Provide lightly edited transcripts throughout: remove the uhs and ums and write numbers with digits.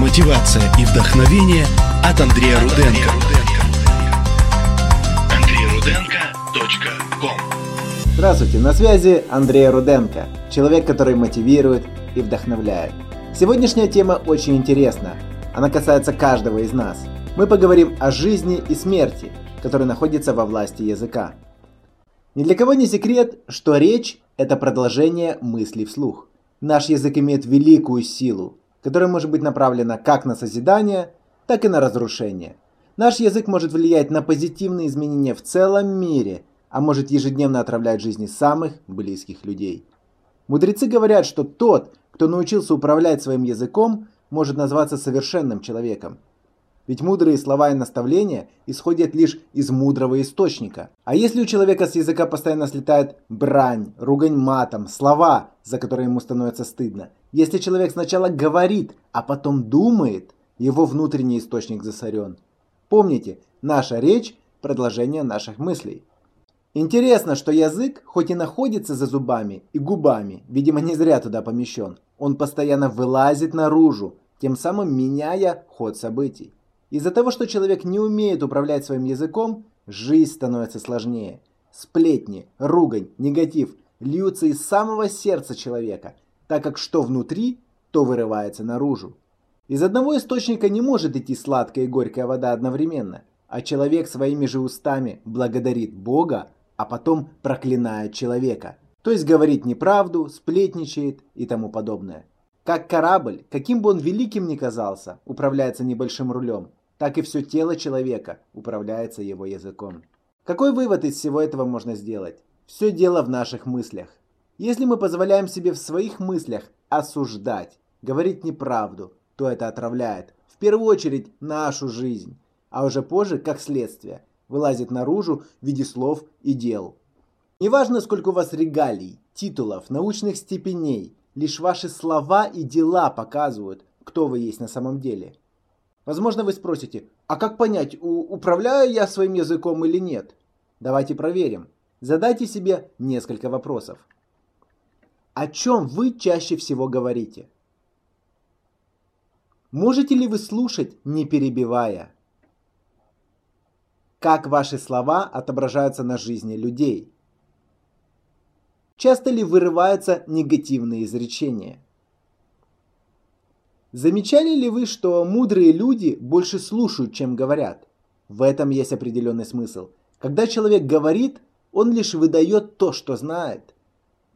Мотивация и вдохновение от Андрея Руденко. AndreyRudenko.com. Здравствуйте, на связи Андрей Руденко, человек, который мотивирует и вдохновляет. Сегодняшняя тема очень интересна. Она касается каждого из нас. Мы поговорим о жизни и смерти, которые находятся во власти языка. Ни для кого не секрет, что речь – это продолжение мыслей вслух. Наш язык имеет великую силу, которая может быть направлена как на созидание, так и на разрушение. Наш язык может влиять на позитивные изменения в целом мире, а может ежедневно отравлять жизни самых близких людей. Мудрецы говорят, что тот, кто научился управлять своим языком, может назваться совершенным человеком. Ведь мудрые слова и наставления исходят лишь из мудрого источника. А если у человека с языка постоянно слетает брань, ругань матом, слова, за которые ему становится стыдно, если человек сначала говорит, а потом думает, его внутренний источник засорен. Помните, наша речь – продолжение наших мыслей. Интересно, что язык, хоть и находится за зубами и губами, видимо, не зря туда помещен, он постоянно вылазит наружу, тем самым меняя ход событий. Из-за того, что человек не умеет управлять своим языком, жизнь становится сложнее. Сплетни, ругань, негатив льются из самого сердца человека, так как что внутри, то вырывается наружу. Из одного источника не может идти сладкая и горькая вода одновременно, а человек своими же устами благодарит Бога, а потом проклинает человека, то есть говорит неправду, сплетничает и тому подобное. Как корабль, каким бы он великим ни казался, управляется небольшим рулем, так и все тело человека управляется его языком. Какой вывод из всего этого можно сделать? Все дело в наших мыслях. Если мы позволяем себе в своих мыслях осуждать, говорить неправду, то это отравляет, в первую очередь, нашу жизнь, а уже позже, как следствие, вылазит наружу в виде слов и дел. Неважно, сколько у вас регалий, титулов, научных степеней, лишь ваши слова и дела показывают, кто вы есть на самом деле. Возможно, вы спросите, а как понять, управляю я своим языком или нет? Давайте проверим. Задайте себе несколько вопросов. О чем вы чаще всего говорите? Можете ли вы слушать, не перебивая? Как ваши слова отображаются на жизни людей? Часто ли вырываются негативные изречения? Замечали ли вы, что мудрые люди больше слушают, чем говорят? В этом есть определенный смысл. Когда человек говорит, он лишь выдает то, что знает.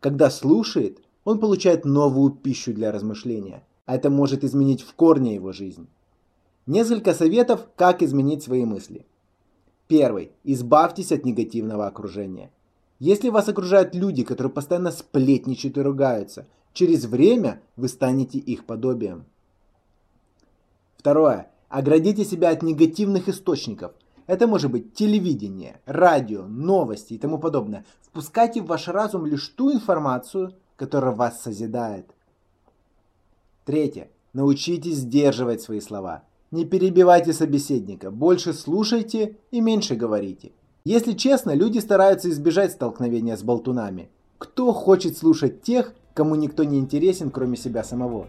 Когда слушает, он получает новую пищу для размышления. А это может изменить в корне его жизнь. Несколько советов, как изменить свои мысли. Первый. Избавьтесь от негативного окружения. Если вас окружают люди, которые постоянно сплетничают и ругаются, через время вы станете их подобием. Второе. Оградите себя от негативных источников. Это может быть телевидение, радио, новости и тому подобное. Впускайте в ваш разум лишь ту информацию, которая вас созидает. Третье. Научитесь сдерживать свои слова. Не перебивайте собеседника, больше слушайте и меньше говорите. Если честно, люди стараются избежать столкновения с болтунами. Кто хочет слушать тех, кому никто не интересен, кроме себя самого?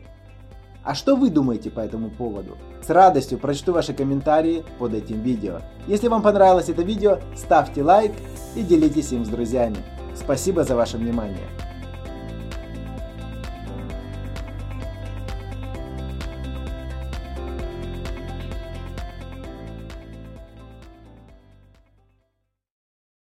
А что вы думаете по этому поводу? С радостью прочту ваши комментарии под этим видео. Если вам понравилось это видео, ставьте лайк и делитесь им с друзьями. Спасибо за ваше внимание.